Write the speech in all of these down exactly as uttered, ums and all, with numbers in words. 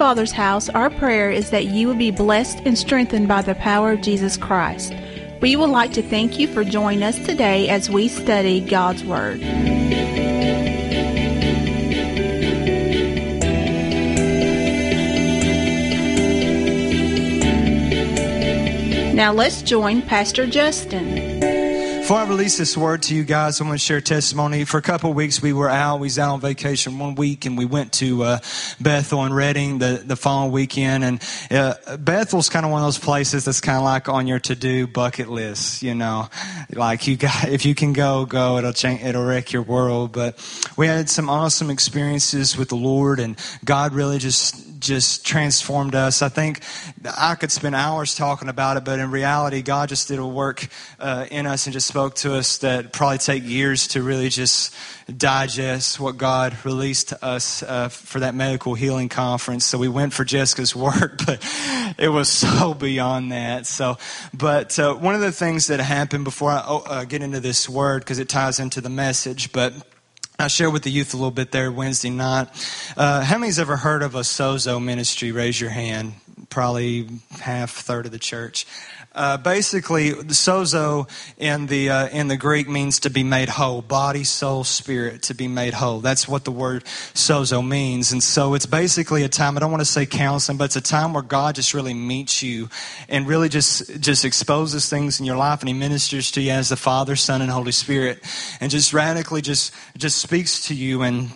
Father's house, our prayer is that you will be blessed and strengthened by the power of Jesus Christ. We would like to thank you for joining us today as we study God's Word. Now let's join Pastor Justin. Before I release this word to you guys, I want to share a testimony. For a couple of weeks, we were out. We was out on vacation one week, and we went to uh, Bethel and Reading the, the following weekend. And uh, Bethel's kind of one of those places that's kind of like on your to-do bucket list, you know. Like, you got, if you can go, go. It'll change, it'll wreck your world. But we had some awesome experiences with the Lord, and God really just... just transformed us. I think I could spend hours talking about it, but in reality, God just did a work uh, in us and just spoke to us that probably take years to really just digest what God released to us uh, for that medical healing conference. So we went for Jessica's work, but it was so beyond that. So, but uh, one of the things that happened before I uh, get into this word, because it ties into the message, but I shared with the youth a little bit there Wednesday night. Uh, how many's ever heard of a Sozo ministry? Raise your hand. Probably half, third of the church. Uh, basically, the Sozo in the uh, in the Greek means to be made whole, body, soul, spirit, to be made whole. That's what the word Sozo means. And so it's basically a time, I don't want to say counseling, but it's a time where God just really meets you and really just, just exposes things in your life, and he ministers to you as the Father, Son, and Holy Spirit, and just radically just just speaks to you. And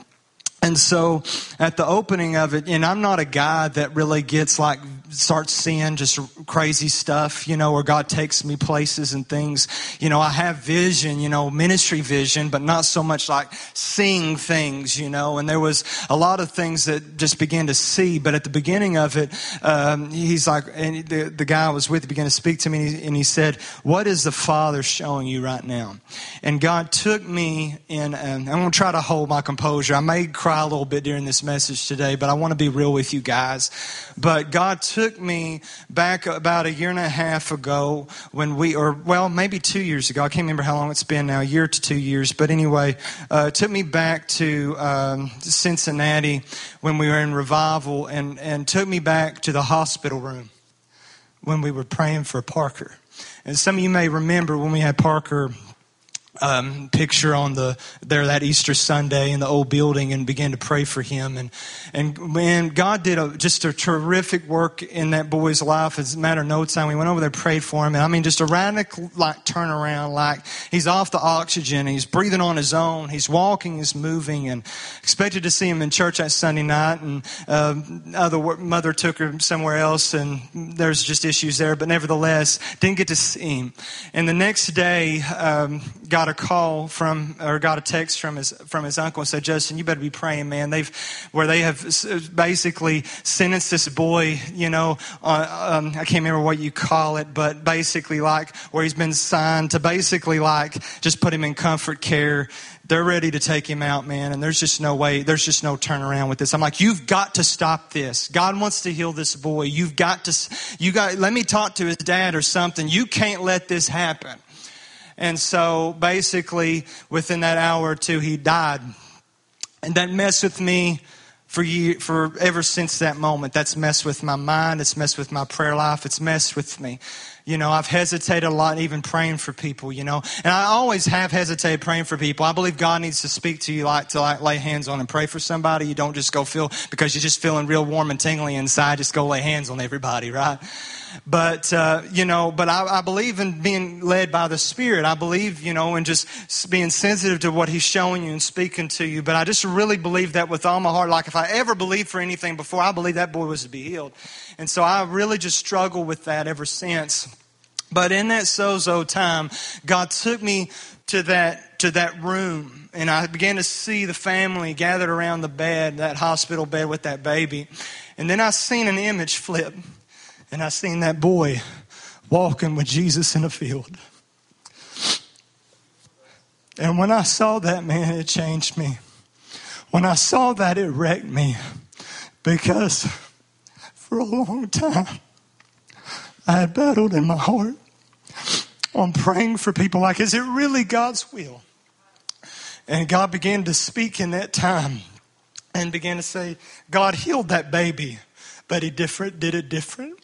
And so at the opening of it, and I'm not a guy that really gets like, starts seeing just crazy stuff, you know, where God takes me places and things. You know, I have vision, you know, ministry vision, but not so much like seeing things, you know. And there was a lot of things that just began to see. But at the beginning of it, um, he's like, and the, the guy I was with began to speak to me, and he, and he said, "What is the Father showing you right now?" And God took me in, and I'm going to try to hold my composure. I may cry a little bit during this message today, but I want to be real with you guys. But God took me back about a year and a half ago when we, or well, maybe two years ago. I can't remember how long it's been now, a year to two years. But anyway, uh, took me back to um, Cincinnati when we were in revival, and, and took me back to the hospital room when we were praying for Parker. And some of you may remember when we had Parker Um, picture on the there that Easter Sunday in the old building, and began to pray for him, and and man, God did a, just a terrific work in that boy's life. As a matter of no time, we went over there, prayed for him, and I mean, just a radical like turnaround. Like, he's off the oxygen, he's breathing on his own, he's walking, he's moving, and expected to see him in church that Sunday night. And uh, other mother took her somewhere else, and there's just issues there, but nevertheless, didn't get to see him. And the next day, um, God. a call from or got a text from his from his uncle and said, "Justin, you better be praying, man. They've where they have basically sentenced this boy, you know, uh, um, I can't remember what you call it, but basically like where he's been signed to basically like just put him in comfort care. They're ready to take him out, man, and there's just no way, there's just no turnaround with this." I'm like, "You've got to stop this. God wants to heal this boy. You've got to, you got, let me talk to his dad or something. You can't let this happen." And so basically within that hour or two, he died. And that messed with me for year, for ever since that moment. That's messed with my mind. It's messed with my prayer life. It's messed with me. You know, I've hesitated a lot even praying for people, you know. And I always have hesitated praying for people. I believe God needs to speak to you like to like lay hands on and pray for somebody. You don't just go feel, because you're just feeling real warm and tingly inside, just go lay hands on everybody, right? But, uh, you know, but I, I believe in being led by the Spirit. I believe, you know, in just being sensitive to what he's showing you and speaking to you. But I just really believe that with all my heart. Like, if I ever believed for anything before, I believe that boy was to be healed. And so I really just struggle with that ever since. But in that Sozo time, God took me to that to that room, and I began to see the family gathered around the bed, that hospital bed with that baby. And then I seen an image flip, and I seen that boy walking with Jesus in a field. And when I saw that, man, it changed me. When I saw that, it wrecked me, because for a long time, I had battled in my heart on praying for people. Like, is it really God's will? And God began to speak in that time and began to say, God healed that baby but he different did it different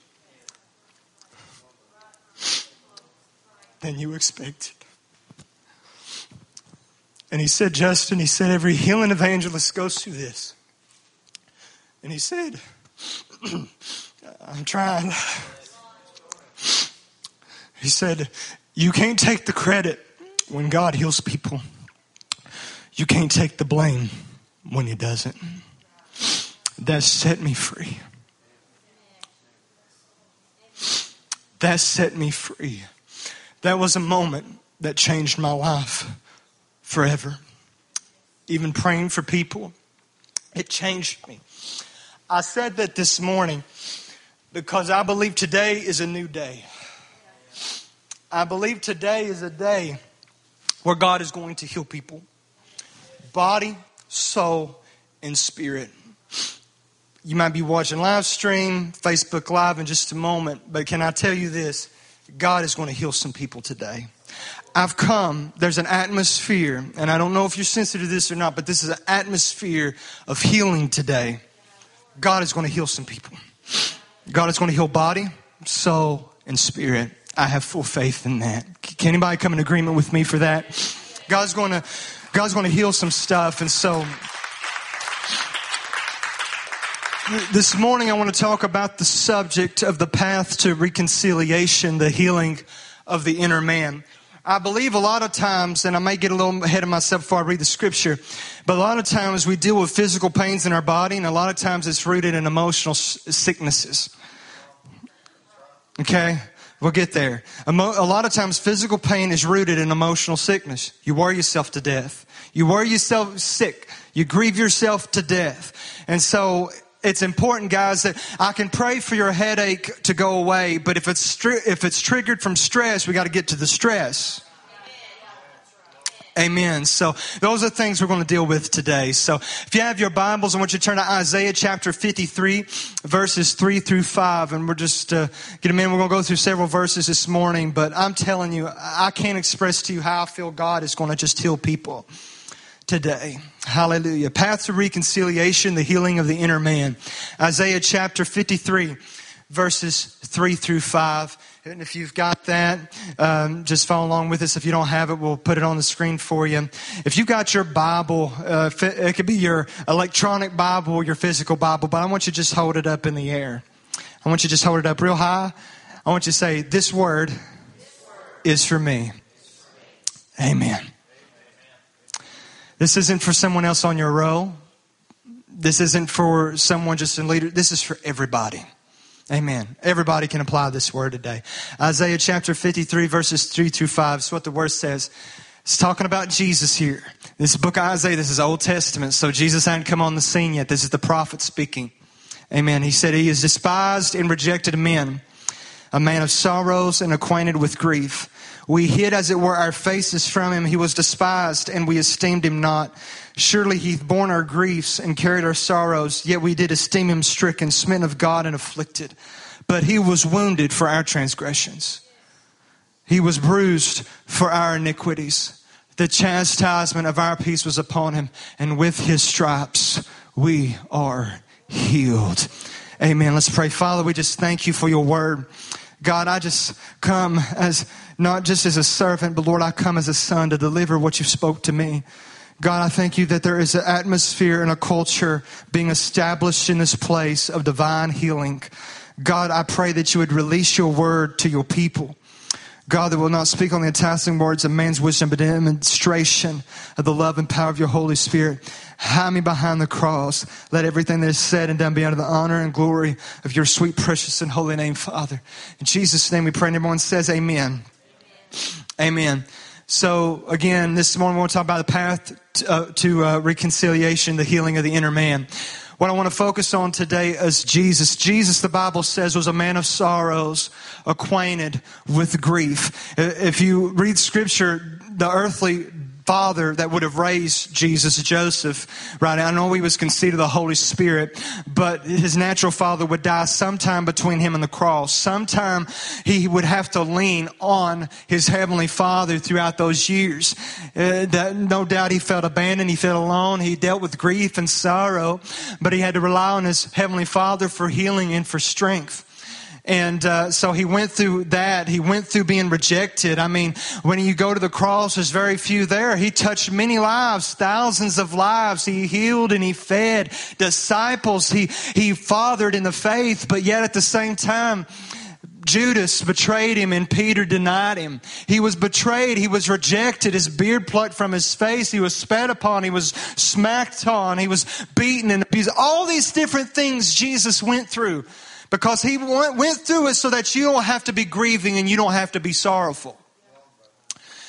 than you expected. And he said, Justin, he said, every healing evangelist goes through this. And he said, I'm trying. He said, you can't take the credit when God heals people. You can't take the blame when he doesn't. That set me free. That set me free. That was a moment that changed my life forever. Even praying for people, it changed me. I said that this morning because I believe today is a new day. I believe today is a day where God is going to heal people. Body, soul, and spirit. You might be watching live stream, Facebook Live in just a moment, but can I tell you this? God is going to heal some people today. I've come, there's an atmosphere, and I don't know if you're sensitive to this or not, but this is an atmosphere of healing today. God is going to heal some people. God is going to heal body, soul, and spirit. I have full faith in that. Can anybody come in agreement with me for that? God's going to, God's going to heal some stuff, and so this morning I want to talk about the subject of the path to reconciliation, the healing of the inner man. I believe a lot of times, and I may get a little ahead of myself before I read the scripture, but a lot of times we deal with physical pains in our body, and a lot of times it's rooted in emotional sicknesses. Okay? We'll get there. Emo- a lot of times physical pain is rooted in emotional sickness. You worry yourself to death. You worry yourself sick. You grieve yourself to death. And so it's important, guys, that I can pray for your headache to go away, but if it's stri- if it's triggered from stress, we got to get to the stress. Amen. So those are things we're going to deal with today. So if you have your Bibles, I want you to turn to Isaiah chapter fifty-three, verses three through five. And we're just, uh, get them in. We're going to go through several verses this morning. But I'm telling you, I can't express to you how I feel God is going to just heal people today. Hallelujah. Path to reconciliation, the healing of the inner man. Isaiah chapter fifty-three, verses three through five. And if you've got that, um, just follow along with us. If you don't have it, we'll put it on the screen for you. If you've got your Bible, uh, it could be your electronic Bible or your physical Bible, but I want you to just hold it up in the air. I want you to just hold it up real high. I want you to say, this word, this word is for me. Is for me. Amen. This isn't for someone else on your row. This isn't for someone just in leader. This is for everybody. Amen. Everybody can apply this word today. Isaiah chapter fifty-three, verses three through five is what the word says. It's talking about Jesus here. This book of Isaiah, this is Old Testament, so Jesus hadn't come on the scene yet. This is the prophet speaking. Amen. He said, he is despised and rejected of men, a man of sorrows and acquainted with grief. We hid, as it were, our faces from him. He was despised, and we esteemed him not. Surely he'd borne our griefs and carried our sorrows, yet we did esteem him stricken, smitten of God, and afflicted. But he was wounded for our transgressions. He was bruised for our iniquities. The chastisement of our peace was upon him, and with his stripes we are healed. Amen. Let's pray. Father, we just thank you for your word. God, I just come as not just as a servant, but Lord, I come as a son to deliver what you've spoke to me. God, I thank you that there is an atmosphere and a culture being established in this place of divine healing. God, I pray that you would release your word to your people. God, that will not speak on the enticing words of man's wisdom, but a demonstration of the love and power of your Holy Spirit. Hide me behind the cross. Let everything that is said and done be unto the honor and glory of your sweet, precious, and holy name, Father. In Jesus' name we pray, and everyone says amen. Amen. Amen. So, again, this morning we want to talk about the path to, uh, to uh, reconciliation, the healing of the inner man. What I want to focus on today is Jesus. Jesus, the Bible says, was a man of sorrows, acquainted with grief. If you read Scripture, the earthly father that would have raised Jesus, Joseph, right? I know he was conceived of the Holy Spirit, but his natural father would die sometime between him and the cross. Sometime he would have to lean on his heavenly father throughout those years. Uh, that, no doubt he felt abandoned. He felt alone. He dealt with grief and sorrow, but he had to rely on his heavenly father for healing and for strength. And uh, so he went through that. He went through being rejected. I mean, when you go to the cross, there's very few there. He touched many lives, thousands of lives. He healed and he fed disciples. He, he fathered in the faith, but yet at the same time, Judas betrayed him and Peter denied him. He was betrayed. He was rejected. His beard plucked from his face. He was spat upon. He was smacked on. He was beaten and abused. All these different things Jesus went through because he went through it so that you don't have to be grieving and you don't have to be sorrowful.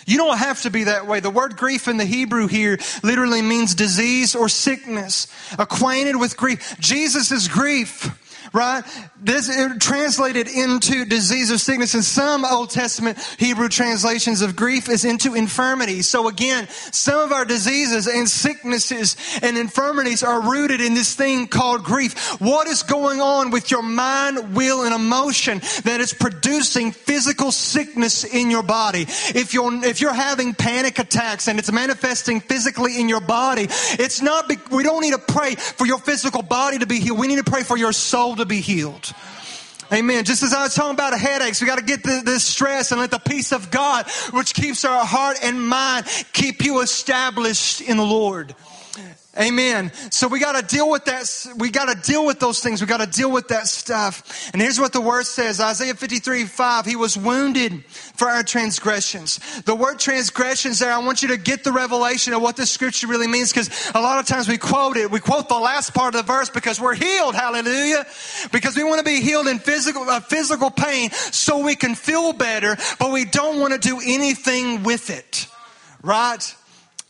You don't have to be that way. The word grief in the Hebrew here literally means disease or sickness, acquainted with grief. Jesus' grief, right? This it translated into disease or sickness. In some Old Testament Hebrew translations of grief is into infirmity. So again, some of our diseases and sicknesses and infirmities are rooted in this thing called grief. What is going on with your mind, will, and emotion that is producing physical sickness in your body? If you're, if you're having panic attacks and it's manifesting physically in your body, it's not, be, we don't need to pray for your physical body to be healed. We need to pray for your soul to be healed. Amen. Just as I was talking about headaches, we got to get the, this stress and let the peace of God, which keeps our heart and mind, keep you established in the Lord. Amen. So we got to deal with that. We got to deal with those things. We got to deal with that stuff. And here's what the word says. Isaiah fifty-three five. He was wounded for our transgressions. The word transgressions there, I want you to get the revelation of what this scripture really means, because a lot of times we quote it. We quote the last part of the verse because we're healed. Hallelujah. Because we want to be healed in physical, uh, physical pain so we can feel better, but we don't want to do anything with it. Right?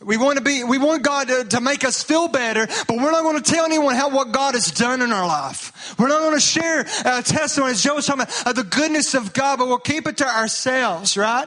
We want to be, we want God to, to make us feel better, but we're not going to tell anyone how, what God has done in our life. We're not going to share uh, testimonies. Joe was talking about uh, the goodness of God, but we'll keep it to ourselves, right?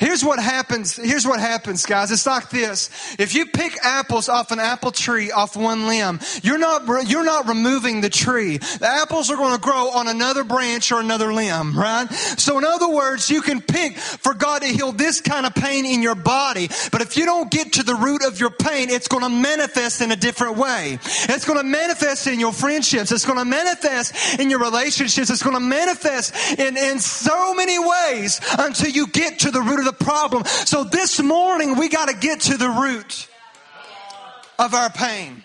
Here's what happens. Here's what happens, guys. It's like this. If you pick apples off an apple tree off one limb, you're not, you're not removing the tree. The apples are going to grow on another branch or another limb, right? So in other words, you can pick for God to heal this kind of pain in your body, but if you don't get to the root of your pain, it's going to manifest in a different way. It's going to manifest in your friendships. It's going to manifest in your relationships. It's going to manifest in, in so many ways until you get to the root of the problem. So this morning we got to get to the root of our pain.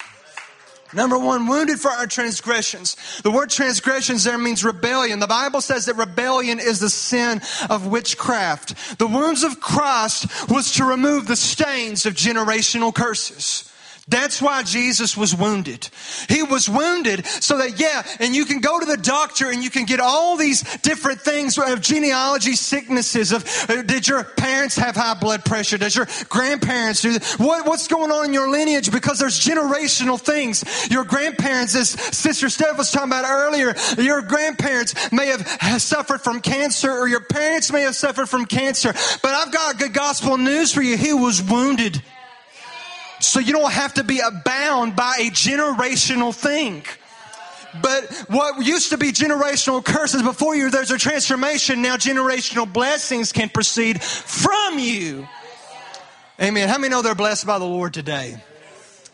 Number one, wounded for our transgressions. The word transgressions there means rebellion. The Bible says that rebellion is the sin of witchcraft. The wounds of Christ was to remove the stains of generational curses. That's why Jesus was wounded. He was wounded so that, yeah, and you can go to the doctor and you can get all these different things of genealogy, sicknesses of, uh, did your parents have high blood pressure? Does your grandparents do that? What, what's going on in your lineage? Because there's generational things. Your grandparents, as Sister Steph was talking about earlier, your grandparents may have suffered from cancer, or your parents may have suffered from cancer. But I've got good gospel news for you. He was wounded. So you don't have to be bound by a generational thing. But what used to be generational curses before you, there's a transformation. Now generational blessings can proceed from you. Amen. How many know they're blessed by the Lord today?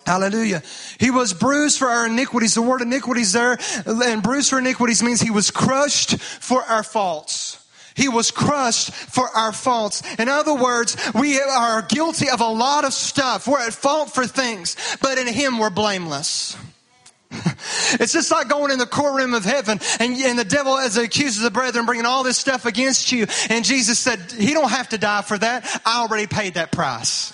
Hallelujah. He was bruised for our iniquities. The word iniquities there, and bruised for iniquities means he was crushed for our faults. He was crushed for our faults. In other words, we are guilty of a lot of stuff. We're at fault for things, but in him we're blameless. It's just like going in the courtroom of heaven and, and the devil as the accuser of the brethren bringing all this stuff against you. And Jesus said, he don't have to die for that. I already paid that price.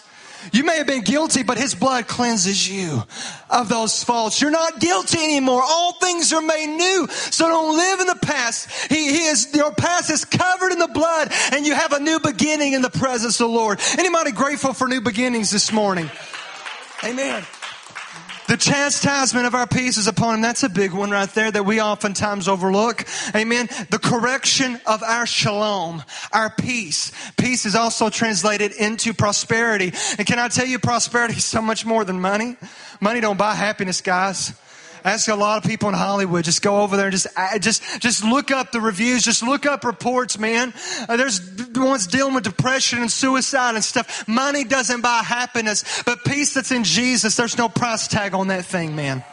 You may have been guilty, but his blood cleanses you of those faults. You're not guilty anymore. All things are made new. So don't live in the past. He, he is, your past is covered in the blood, and you have a new beginning in the presence of the Lord. Anybody grateful for new beginnings this morning? Amen. The chastisement of our peace is upon him. That's a big one right there that we oftentimes overlook. Amen. The correction of our shalom, our peace. Peace is also translated into prosperity. And can I tell you, prosperity is so much more than money. Money don't buy happiness, guys. Ask a lot of people in Hollywood. Just go over there and just, just, just look up the reviews. Just look up reports, man. Uh, there's ones dealing with depression and suicide and stuff. Money doesn't buy happiness, but peace that's in Jesus, there's no price tag on that thing, man.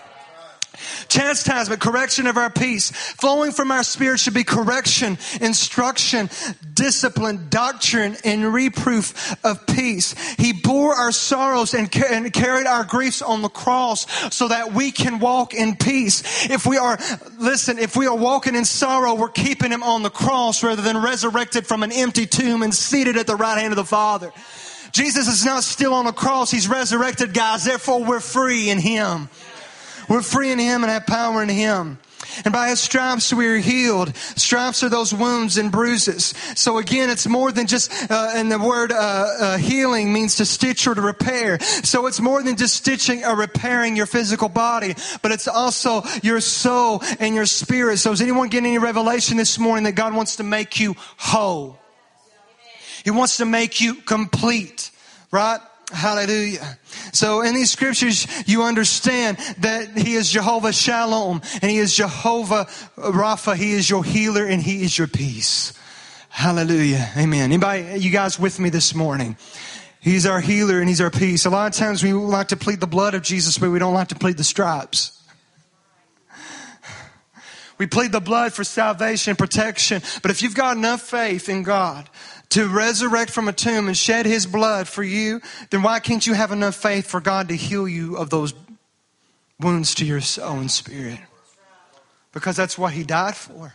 Chastisement, correction of our peace. Flowing from our spirit should be correction, instruction, discipline, doctrine, and reproof of peace. He bore our sorrows and, ca- and carried our griefs on the cross so that we can walk in peace. If we are, listen, if we are walking in sorrow, we're keeping him on the cross rather than resurrected from an empty tomb and seated at the right hand of the Father. Jesus is not still on the cross. He's resurrected, guys. Therefore, we're free in him. We're free in him and have power in him. And by his stripes we are healed. Stripes are those wounds and bruises. So again, it's more than just, uh, and the word uh, uh, healing means to stitch or to repair. So it's more than just stitching or repairing your physical body, but it's also your soul and your spirit. So is anyone getting any revelation this morning that God wants to make you whole? He wants to make you complete, right? Hallelujah. So in these scriptures, you understand that he is Jehovah Shalom and he is Jehovah Rapha. He is your healer and he is your peace. Hallelujah. Amen. Anybody, you guys with me this morning? He's our healer and he's our peace. A lot of times we like to plead the blood of Jesus, but we don't like to plead the stripes. We plead the blood for salvation, protection. But if you've got enough faith in God to resurrect from a tomb and shed his blood for you, then why can't you have enough faith for God to heal you of those wounds to your soul and spirit? Because that's what he died for.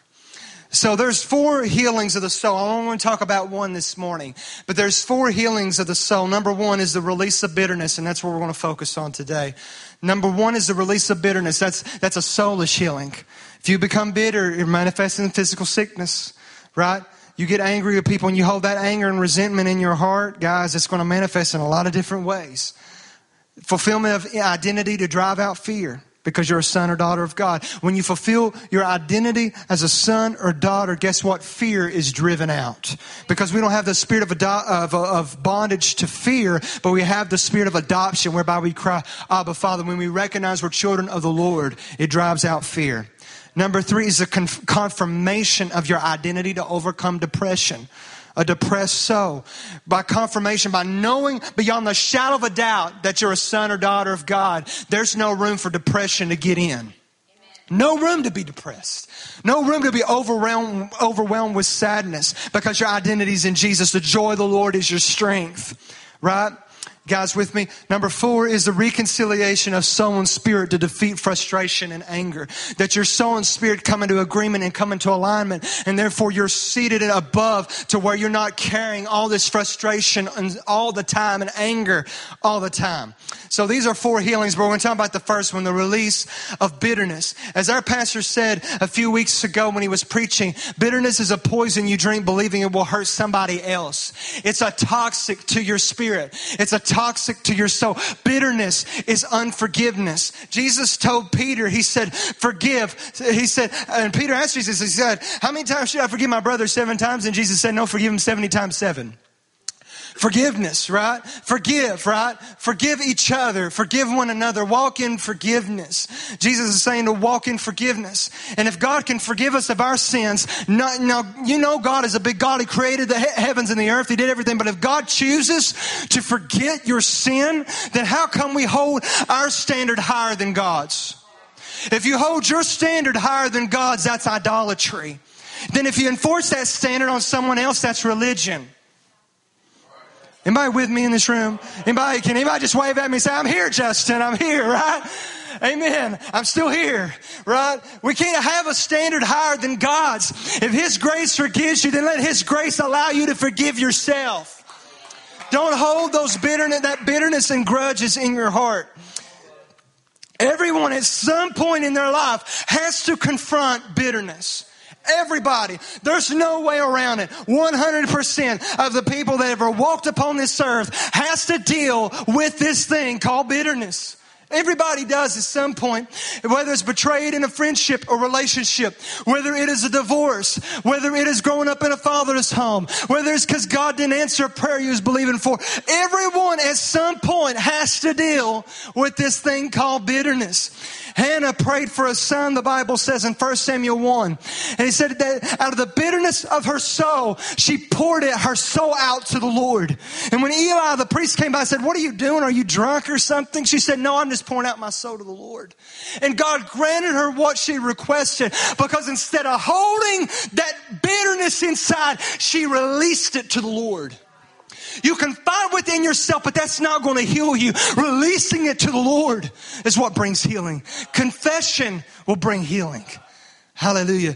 So there's four healings of the soul. I only want to talk about one this morning, but there's four healings of the soul. Number one is the release of bitterness, and that's what we're going to focus on today. Number one is the release of bitterness. That's, that's a soulish healing. If you become bitter, it manifests in physical sickness, right? You get angry with people and you hold that anger and resentment in your heart, guys, it's going to manifest in a lot of different ways. Fulfillment of identity to drive out fear because you're a son or daughter of God. When you fulfill your identity as a son or daughter, guess what? Fear is driven out because we don't have the spirit of, ado- of, of bondage to fear, but we have the spirit of adoption whereby we cry, Abba, Father. When we recognize we're children of the Lord, it drives out fear. Number three is the confirmation of your identity to overcome depression. A depressed soul. By confirmation, by knowing beyond the shadow of a doubt that you're a son or daughter of God, there's no room for depression to get in. Amen. No room to be depressed. No room to be overwhelmed, overwhelmed with sadness because your identity is in Jesus. The joy of the Lord is your strength. Right? Guys with me? Number four is the reconciliation of soul and spirit to defeat frustration and anger. That your soul and spirit come into agreement and come into alignment. And therefore you're seated above to where you're not carrying all this frustration all the time and anger all the time. So these are four healings, but we're going to talk about the first one, the release of bitterness. As our pastor said a few weeks ago when he was preaching, bitterness is a poison you drink believing it will hurt somebody else. It's a toxic to your spirit. It's a toxic to your soul. Bitterness is unforgiveness. Jesus told Peter, he said, forgive. He said, and Peter asked Jesus, he said, how many times should I forgive my brother? Seven times? And Jesus said, no, forgive him seventy times seven. Forgiveness, right? Forgive, right? Forgive each other. Forgive one another. Walk in forgiveness. Jesus is saying to walk in forgiveness. And if God can forgive us of our sins, not, now, you know God is a big God. He created the he- heavens and the earth. He did everything. But if God chooses to forget your sin, then how come we hold our standard higher than God's? If you hold your standard higher than God's, that's idolatry. Then if you enforce that standard on someone else, that's religion. Anybody with me in this room? Anybody, can anybody just wave at me and say, I'm here, Justin, I'm here, right? Amen. I'm still here, right? We can't have a standard higher than God's. If his grace forgives you, then let his grace allow you to forgive yourself. Don't hold those bitterness, that bitterness and grudges in your heart. Everyone at some point in their life has to confront bitterness. Everybody. There's no way around it. one hundred percent of the people that ever walked upon this earth has to deal with this thing called bitterness. Everybody does at some point, whether it's betrayed in a friendship or relationship, whether it is a divorce, whether it is growing up in a fatherless home, whether it's because God didn't answer a prayer you was believing for. Everyone at some point has to deal with this thing called bitterness. Hannah prayed for a son, the Bible says in First Samuel one. And he said that out of the bitterness of her soul, she poured it, her soul out to the Lord. And when Eli, the priest, came by and said, "What are you doing? Are you drunk or something?" She said, "No, I'm just pouring out my soul to the Lord." And God granted her what she requested, because instead of holding that bitterness inside, she released it to the Lord. You can fight within yourself, but that's not going to heal you. Releasing it to the Lord is what brings healing. Confession will bring healing. Hallelujah.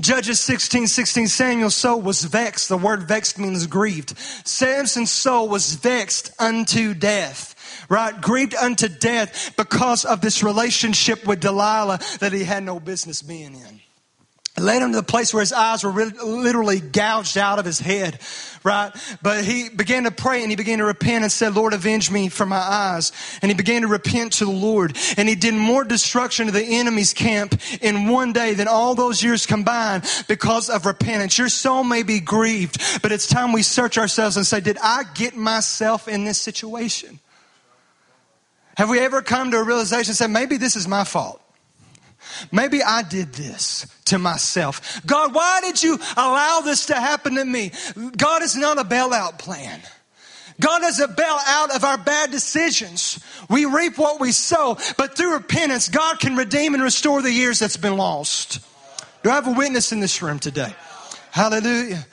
Judges sixteen sixteen, Samuel's soul was vexed. The word vexed means grieved. Samson's soul was vexed unto death. Right? Grieved unto death because of this relationship with Delilah that he had no business being in. Led him to the place where his eyes were really, literally gouged out of his head, right? But he began to pray and he began to repent and said, "Lord, avenge me for my eyes." And he began to repent to the Lord. And he did more destruction to the enemy's camp in one day than all those years combined because of repentance. Your soul may be grieved, but it's time we search ourselves and say, did I get myself in this situation? Have we ever come to a realization and said, maybe this is my fault? Maybe I did this to myself. God, why did you allow this to happen to me? God is not a bailout plan. God doesn't bail out of our bad decisions. We reap what we sow, but through repentance, God can redeem and restore the years that's been lost. Do I have a witness in this room today? Hallelujah.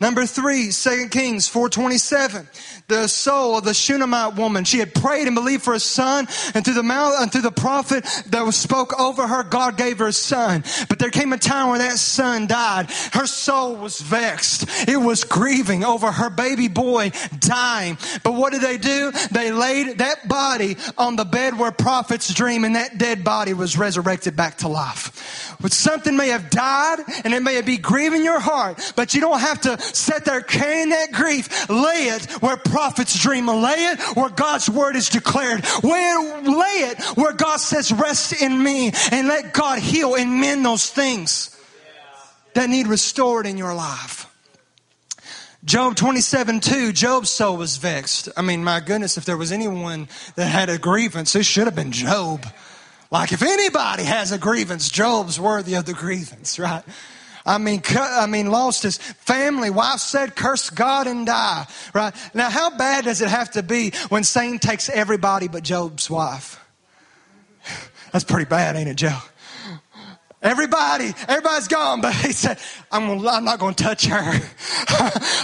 Number three, Second Kings four twenty-seven. The soul of the Shunammite woman. She had prayed and believed for a son, and through the mouth and through the prophet that was spoke over her, God gave her a son. But there came a time where that son died. Her soul was vexed. It was grieving over her baby boy dying. But what did they do? They laid that body on the bed where prophets dream, and that dead body was resurrected back to life. But something may have died, and it may be grieving your heart, but you don't have to sit there carrying that grief. Lay it where prophets dream. Lay it where God's word is declared. Where, lay it where God says, "Rest in me," and let God heal and mend those things that need restored in your life. Job twenty-seven two, Job's soul was vexed. I mean, my goodness, if there was anyone that had a grievance, it should have been Job. Like, if anybody has a grievance, Job's worthy of the grievance, right? I mean, I mean, lost his family. Wife said, "Curse God and die." Right? Now, how bad does it have to be when Satan takes everybody but Job's wife? That's pretty bad, ain't it, Joe? Everybody, everybody's gone, but he said, I'm, gonna, I'm not going to touch her.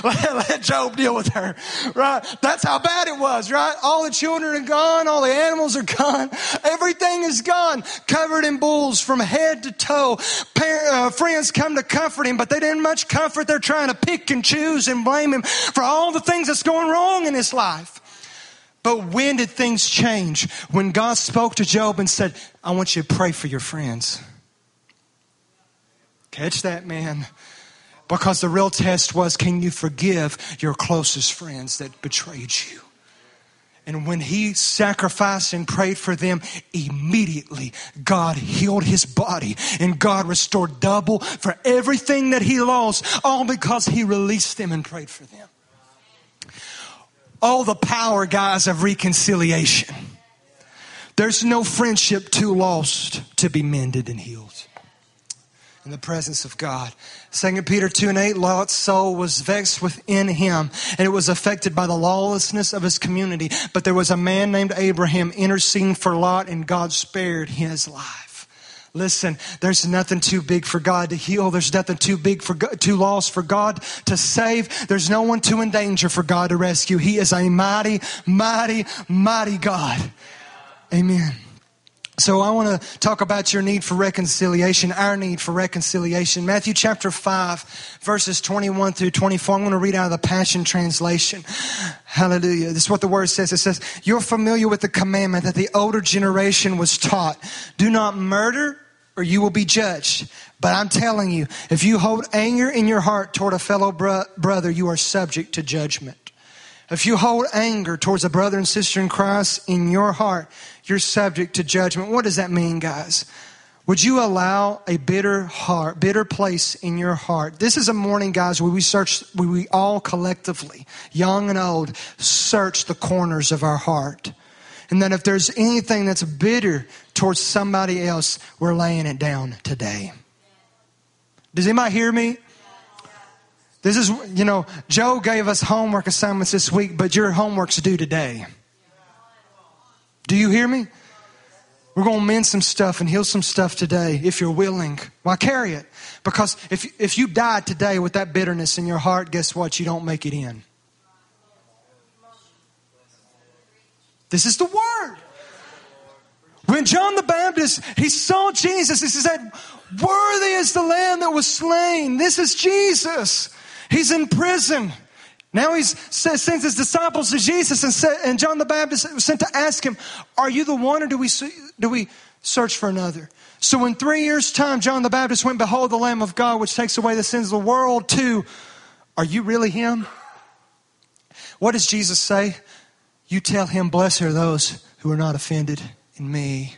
let, let Job deal with her, right? That's how bad it was, right? All the children are gone. All the animals are gone. Everything is gone, covered in bulls from head to toe. Parents, uh, friends come to comfort him, but they didn't much comfort. They're trying to pick and choose and blame him for all the things that's going wrong in his life. But when did things change? When God spoke to Job and said, "I want you to pray for your friends." Catch that, man. Because the real test was, can you forgive your closest friends that betrayed you? And when he sacrificed and prayed for them, immediately God healed his body. And God restored double for everything that he lost, all because he released them and prayed for them. All the power, guys, of reconciliation. There's no friendship too lost to be mended and healed. In the presence of God. Second Peter two and eight, Lot's soul was vexed within him, and it was affected by the lawlessness of his community. But there was a man named Abraham interceding for Lot, and God spared his life. Listen, there's nothing too big for God to heal. There's nothing too big for too lost for God to save. There's no one too in danger for God to rescue. He is a mighty, mighty, mighty God. Amen. So I want to talk about your need for reconciliation, our need for reconciliation. Matthew chapter five, verses twenty-one through twenty-four. I'm going to read out of the Passion Translation. Hallelujah. This is what the word says. It says, "You're familiar with the commandment that the older generation was taught. Do not murder, or you will be judged. But I'm telling you, if you hold anger in your heart toward a fellow bro- brother, you are subject to judgment. If you hold anger towards a brother and sister in Christ in your heart, you're subject to judgment. What does that mean, guys? Would you allow a bitter heart, bitter place in your heart? This is a morning, guys, where we search, where we all collectively, young and old, search the corners of our heart. And then if there's anything that's bitter towards somebody else, we're laying it down today. Does anybody hear me? This is, you know, Joe gave us homework assignments this week, but your homework's due today. Do you hear me? We're going to mend some stuff and heal some stuff today if you're willing. Why carry it? Because if, if you die today with that bitterness in your heart, guess what? You don't make it in. This is the word. When John the Baptist, he saw Jesus, he said, "Worthy is the Lamb that was slain." This is Jesus. He's in prison. Now he sends his disciples to Jesus, and, said, and John the Baptist was sent to ask him, "Are you the one, or do we do we search for another?" So in three years' time, John the Baptist went, "Behold the Lamb of God, which takes away the sins of the world," to, "Are you really him?" What does Jesus say? You tell him, "Blessed are those who are not offended in me.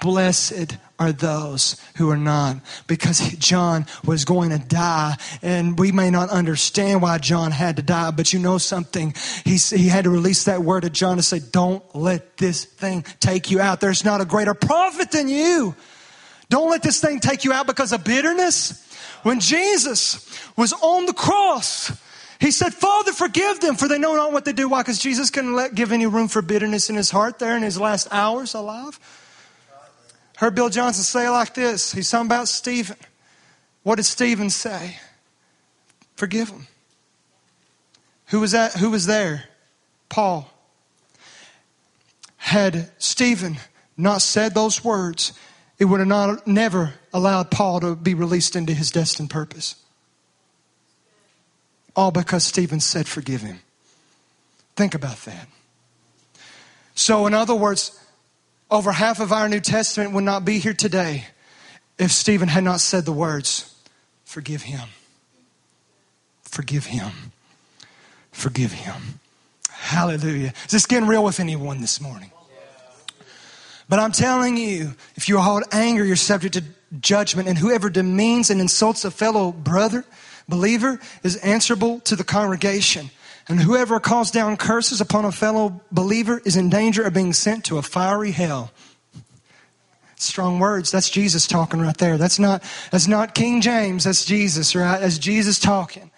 Blessed are those who are not," because John was going to die, and we may not understand why John had to die, but you know something, he, he had to release that word to John to say, "Don't let this thing take you out. There's not a greater prophet than you. Don't let this thing take you out because of bitterness." When Jesus was on the cross, he said, "Father, forgive them, for they know not what they do." Why? Because Jesus couldn't let, give any room for bitterness in his heart there in his last hours alive. Heard Bill Johnson say it like this. He's talking about Stephen. What did Stephen say? Forgive him. Who was that? Who was there? Paul. Had Stephen not said those words, it would have not, never allowed Paul to be released into his destined purpose. All because Stephen said, "Forgive him." Think about that. So in other words, over half of our New Testament would not be here today if Stephen had not said the words, "Forgive him. Forgive him. Forgive him." Hallelujah. Is this getting real with anyone this morning? But I'm telling you, if you hold anger, you're subject to judgment, and whoever demeans and insults a fellow brother, believer, is answerable to the congregation. And whoever calls down curses upon a fellow believer is in danger of being sent to a fiery hell. Strong words. That's Jesus talking right there. That's not, that's not King James. That's Jesus, right? That's Jesus talking.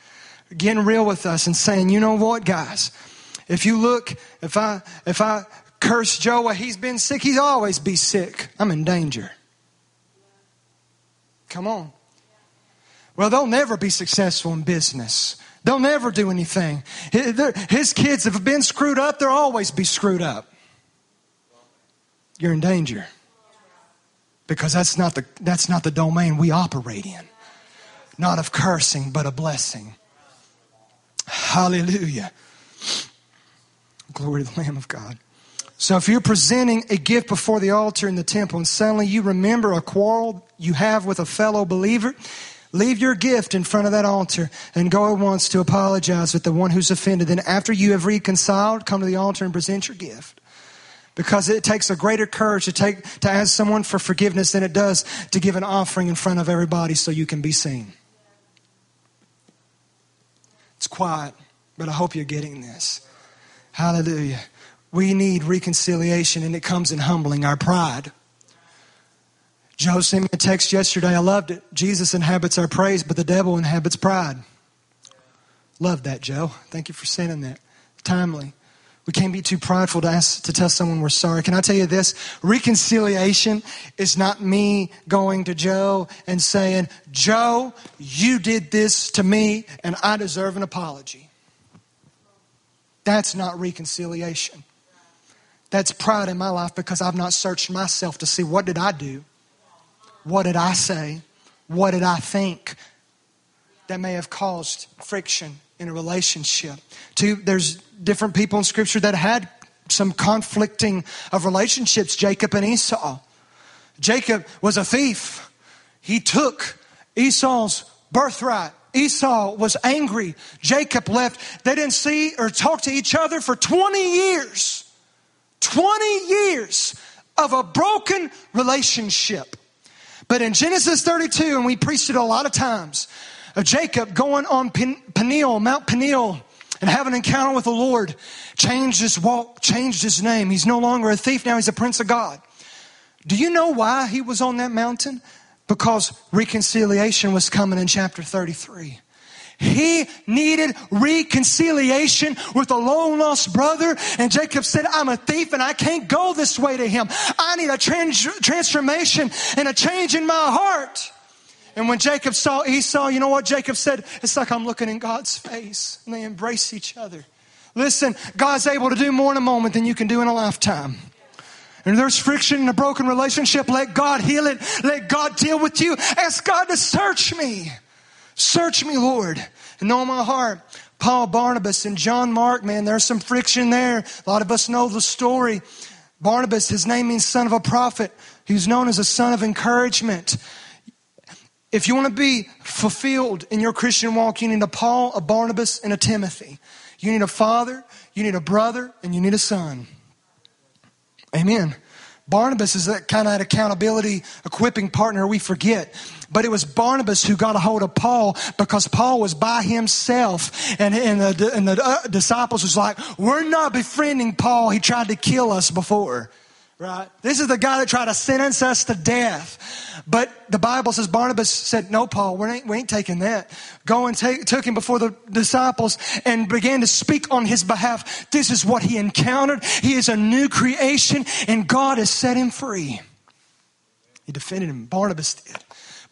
Getting real with us and saying, you know what, guys? If you look, if I, if I curse Joe, he's been sick, he'll always be sick. I'm in danger. Come on. Well, they'll never be successful in business. They'll never do anything. His kids have been screwed up. They'll always be screwed up. You're in danger. Because that's not the, that's not the domain we operate in. Not of cursing, but a blessing. Hallelujah. Glory to the Lamb of God. So if you're presenting a gift before the altar in the temple and suddenly you remember a quarrel you have with a fellow believer, leave your gift in front of that altar and go at once to apologize with the one who's offended. Then after you have reconciled, come to the altar and present your gift. Because it takes a greater courage to take to ask someone for forgiveness than it does to give an offering in front of everybody so you can be seen. It's quiet, but I hope you're getting this. Hallelujah. We need reconciliation, and it comes in humbling our pride. Joe sent me a text yesterday. I loved it. Jesus inhabits our praise, but the devil inhabits pride. Love that, Joe. Thank you for sending that. Timely. We can't be too prideful to ask to tell someone we're sorry. Can I tell you this? Reconciliation is not me going to Joe and saying, "Joe, you did this to me, and I deserve an apology." That's not reconciliation. That's pride in my life because I've not searched myself to see what did I do. What did I say? What did I think that may have caused friction in a relationship? Two, there's different people in Scripture that had some conflicting of relationships, Jacob and Esau. Jacob was a thief. He took Esau's birthright. Esau was angry. Jacob left. They didn't see or talk to each other for twenty years. twenty years of a broken relationship. But in Genesis thirty-two, and we preached it a lot of times, of Jacob going on Pen- Peniel, Mount Peniel, and have an encounter with the Lord, changed his walk, changed his name. He's no longer a thief. Now he's a prince of God. Do you know why he was on that mountain? Because reconciliation was coming in chapter thirty-three. He needed reconciliation with a long lost brother. And Jacob said, I'm a thief and I can't go this way to him. I need a trans- transformation and a change in my heart. And when Jacob saw Esau, you know what Jacob said? It's like I'm looking in God's face. And they embrace each other. Listen, God's able to do more in a moment than you can do in a lifetime. And if there's friction in a broken relationship, let God heal it. Let God deal with you. Ask God to search me. Search me, Lord, and know my heart. Paul, Barnabas, and John Mark, man, there's some friction there. A lot of us know the story. Barnabas, his name means son of a prophet. He was known as a son of encouragement. If you want to be fulfilled in your Christian walk, you need a Paul, a Barnabas, and a Timothy. You need a father, you need a brother, and you need a son. Amen. Barnabas is that kind of that accountability, equipping partner we forget. But it was Barnabas who got a hold of Paul because Paul was by himself. And, and the, and the disciples was like, we're not befriending Paul. He tried to kill us before. Right? This is the guy that tried to sentence us to death. But the Bible says Barnabas said, no, Paul, we ain't, we ain't taking that. Go and take, took him before the disciples and began to speak on his behalf. This is what he encountered. He is a new creation and God has set him free. He defended him. Barnabas did.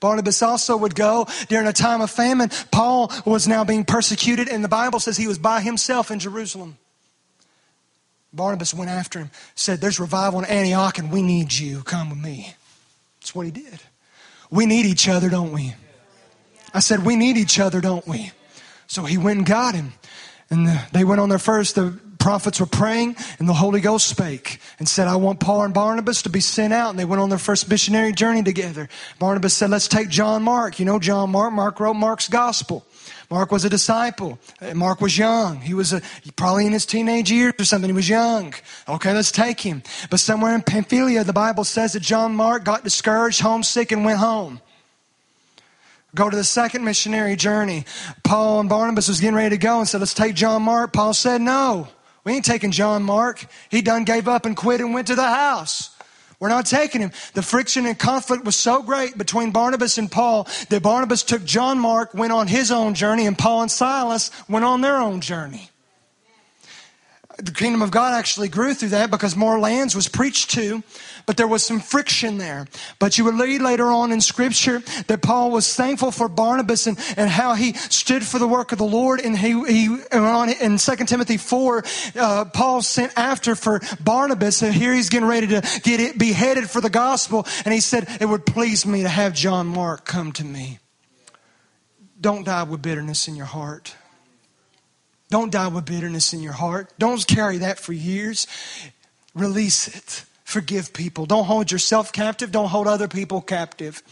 Barnabas also would go during a time of famine. Paul was now being persecuted and the Bible says he was by himself in Jerusalem. Barnabas went after him, said, there's revival in Antioch and we need you. Come with me. That's what he did. We need each other, don't we? I said, we need each other, don't we? So he went and got him. And the, they went on their first, the prophets were praying and the Holy Ghost spake and said, I want Paul and Barnabas to be sent out. And they went on their first missionary journey together. Barnabas said, let's take John Mark. You know John Mark. Mark wrote Mark's gospel. Mark was a disciple. Mark was young. He was a, probably in his teenage years or something. He was young. Okay, let's take him. But somewhere in Pamphylia, the Bible says that John Mark got discouraged, homesick, and went home. Go to the second missionary journey. Paul and Barnabas was getting ready to go and said, let's take John Mark. Paul said, no, we ain't taking John Mark. He done gave up and quit and went to the house. We're not taking him. The friction and conflict was so great between Barnabas and Paul that Barnabas took John Mark, went on his own journey, and Paul and Silas went on their own journey. The kingdom of God actually grew through that because more lands was preached to, but there was some friction there. But you would read later on in Scripture that Paul was thankful for Barnabas and, and how he stood for the work of the Lord. And he, he on, in Second Timothy four, uh, Paul sent after for Barnabas, and here he's getting ready to get it beheaded for the gospel. And he said, it would please me to have John Mark come to me. Don't die with bitterness in your heart. Don't die with bitterness in your heart. Don't carry that for years. Release it. Forgive people. Don't hold yourself captive. Don't hold other people captive.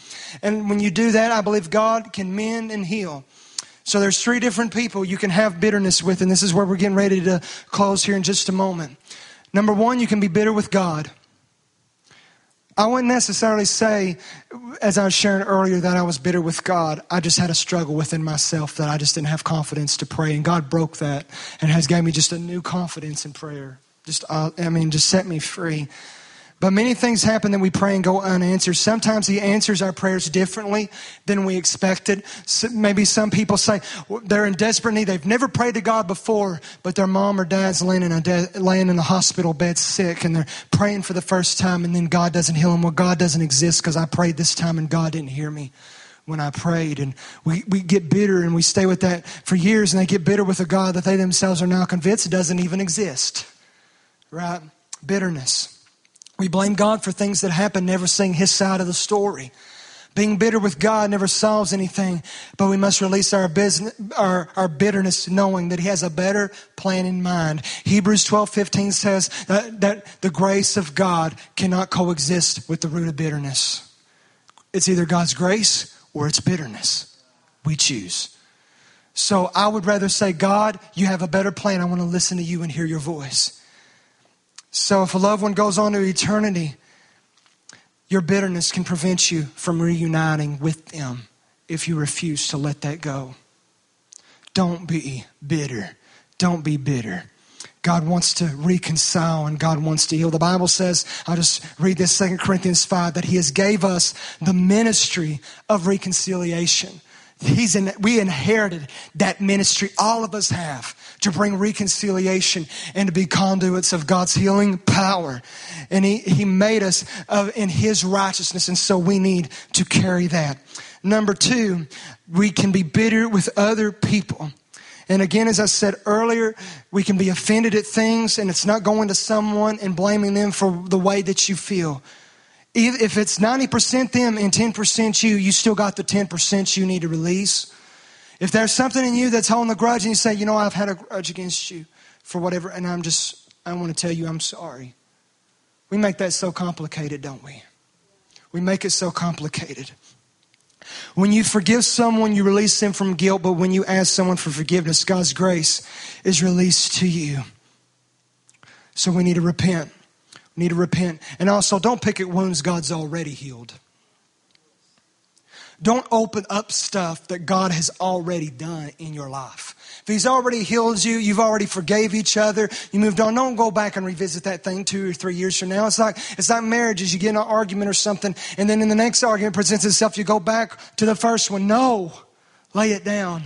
And when you do that, I believe God can mend and heal. So there's three different people you can have bitterness with. And this is where we're getting ready to close here in just a moment. Number one, you can be bitter with God. I wouldn't necessarily say, as I was sharing earlier, that I was bitter with God. I just had a struggle within myself that I just didn't have confidence to pray. And God broke that and has gave me just a new confidence in prayer. Just, uh, I mean, just set me free. But many things happen that we pray and go unanswered. Sometimes he answers our prayers differently than we expected. So maybe some people say they're in desperate need. They've never prayed to God before, but their mom or dad's laying in a, de- laying in a hospital bed sick, and they're praying for the first time, and then God doesn't heal them. Well, God doesn't exist because I prayed this time, and God didn't hear me when I prayed. And we, we get bitter, and we stay with that for years, and they get bitter with a God that they themselves are now convinced doesn't even exist. Right? Bitterness. We blame God for things that happen, never seeing his side of the story. Being bitter with God never solves anything, but we must release our, business, our, our bitterness knowing that he has a better plan in mind. Hebrews twelve fifteen says that, that the grace of God cannot coexist with the root of bitterness. It's either God's grace or it's bitterness. We choose. So I would rather say, God, you have a better plan. I want to listen to you and hear your voice. So if a loved one goes on to eternity, your bitterness can prevent you from reuniting with them if you refuse to let that go. Don't be bitter. Don't be bitter. God wants to reconcile and God wants to heal. The Bible says, I'll just read this, Second Corinthians five, that he has gave us the ministry of reconciliation. He's in, we inherited that ministry, all of us have, to bring reconciliation and to be conduits of God's healing power. And he, he made us of, in his righteousness, and so we need to carry that. Number two, we can be bitter with other people. And again, as I said earlier, we can be offended at things, and it's not going to someone and blaming them for the way that you feel. If it's ninety percent them and ten percent you, you still got the ten percent you need to release. If there's something in you that's holding a grudge and you say, you know, I've had a grudge against you for whatever, and I'm just, I want to tell you I'm sorry. We make that so complicated, don't we? We make it so complicated. When you forgive someone, you release them from guilt, but when you ask someone for forgiveness, God's grace is released to you. So we need to repent. Need to repent. And also, don't pick at wounds God's already healed. Don't open up stuff that God has already done in your life. If he's already healed you, you've already forgave each other, you moved on, don't go back and revisit that thing two or three years from now. It's like, it's like marriages. You get in an argument or something, and then in the next argument presents itself, you go back to the first one. No, lay it down.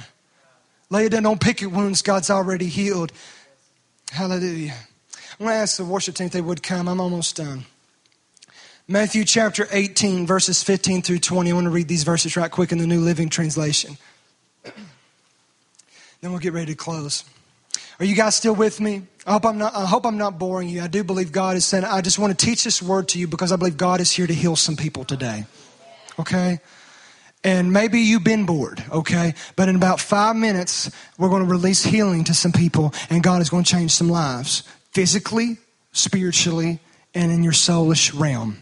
Lay it down. Don't pick at wounds God's already healed. Hallelujah. I'm going to ask the worship team if they would come. I'm almost done. Matthew chapter eighteen, verses fifteen through twenty. I want to read these verses right quick in the New Living Translation. Then we'll get ready to close. Are you guys still with me? I hope I'm not, I hope I'm not boring you. I do believe God is saying, I just want to teach this word to you because I believe God is here to heal some people today. Okay? And maybe you've been bored, okay? But in about five minutes, we're going to release healing to some people, and God is going to change some lives. Physically, spiritually, and in your soulish realm.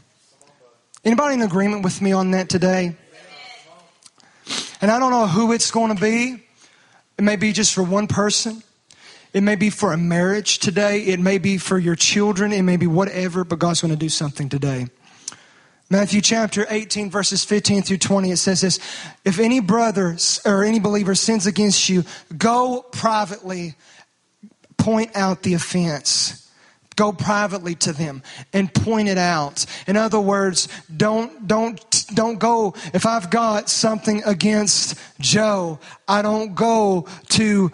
Anybody in agreement with me on that today? And I don't know who it's going to be. It may be just for one person. It may be for a marriage today. It may be for your children. It may be whatever, but God's going to do something today. Matthew chapter eighteen, verses fifteen through twenty, it says this. If any brother or any believer sins against you, go privately. Point out the offense. Go privately to them and point it out. In other words, don't don't don't go. If I've got something against Joe, I don't go to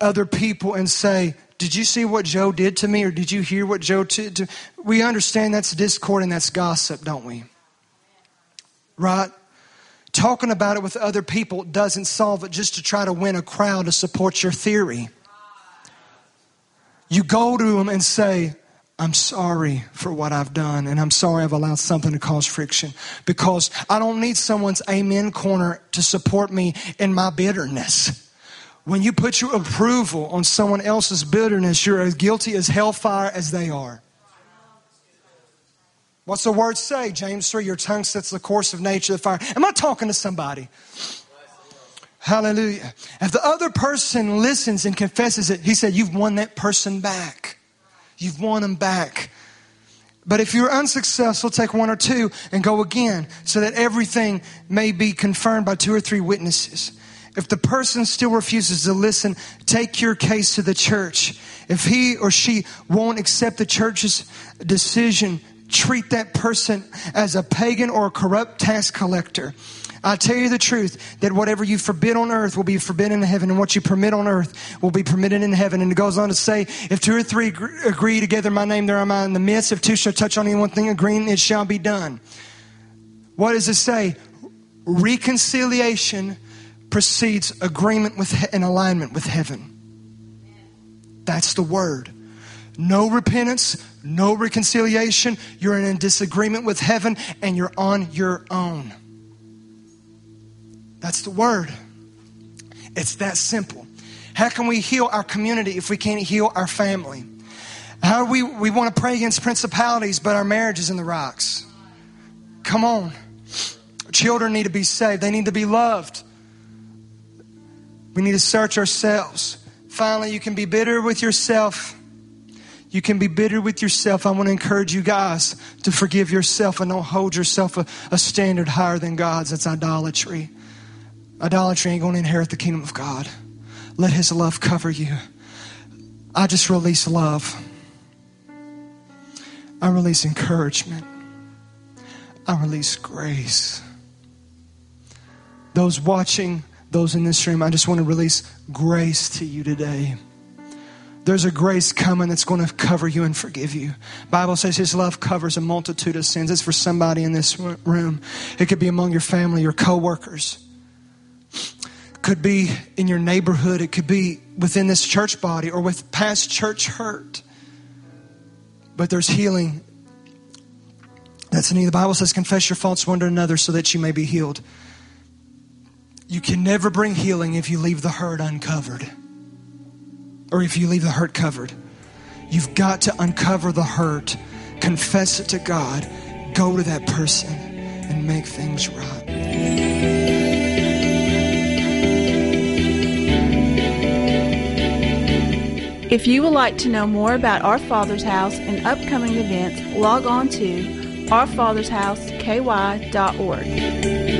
other people and say, did you see what Joe did to me, or did you hear what Joe did? We understand that's discord and that's gossip, don't we? Right? Talking about it with other people doesn't solve it just to try to win a crowd to support your theory. You go to them and say, I'm sorry for what I've done, and I'm sorry I've allowed something to cause friction, because I don't need someone's amen corner to support me in my bitterness. When you put your approval on someone else's bitterness, you're as guilty as hellfire as they are. What's the word say? James three, your tongue sets the course of nature, the fire. Am I talking to somebody? Hallelujah. If the other person listens and confesses it, he said, you've won that person back. You've won them back. But if you're unsuccessful, take one or two and go again, so that everything may be confirmed by two or three witnesses. If the person still refuses to listen, take your case to the church. If he or she won't accept the church's decision, treat that person as a pagan or a corrupt tax collector. I tell you the truth, that whatever you forbid on earth will be forbidden in heaven, and what you permit on earth will be permitted in heaven. And it goes on to say, if two or three agree together in my name, there am I in the midst. If two shall touch on any one thing agreeing, it shall be done. What does it say? Reconciliation precedes agreement with he- and alignment with heaven. That's the word. No repentance, no reconciliation. You're in a disagreement with heaven, and you're on your own. That's the word. It's that simple. How can we heal our community if we can't heal our family? How do we, we want to pray against principalities, but our marriage is in the rocks. Come on. Children need to be saved. They need to be loved. We need to search ourselves. Finally, you can be bitter with yourself. You can be bitter with yourself. I want to encourage you guys to forgive yourself and don't hold yourself a, a standard higher than God's. That's idolatry. Idolatry ain't going to inherit the kingdom of God. Let his love cover you. I just release love. I release encouragement. I release grace. Those watching, those in this room, I just want to release grace to you today. There's a grace coming that's going to cover you and forgive you. The Bible says his love covers a multitude of sins. It's for somebody in this room. It could be among your family, your coworkers. It could be in your neighborhood. It could be within this church body or with past church hurt. But there's healing. That's in you. The Bible says, confess your faults one to another so that you may be healed. You can never bring healing if you leave the hurt uncovered. Or if you leave the hurt covered. You've got to uncover the hurt. Confess it to God. Go to that person and make things right. If you would like to know more about Our Father's House and upcoming events, log on to our fathers house k y dot org.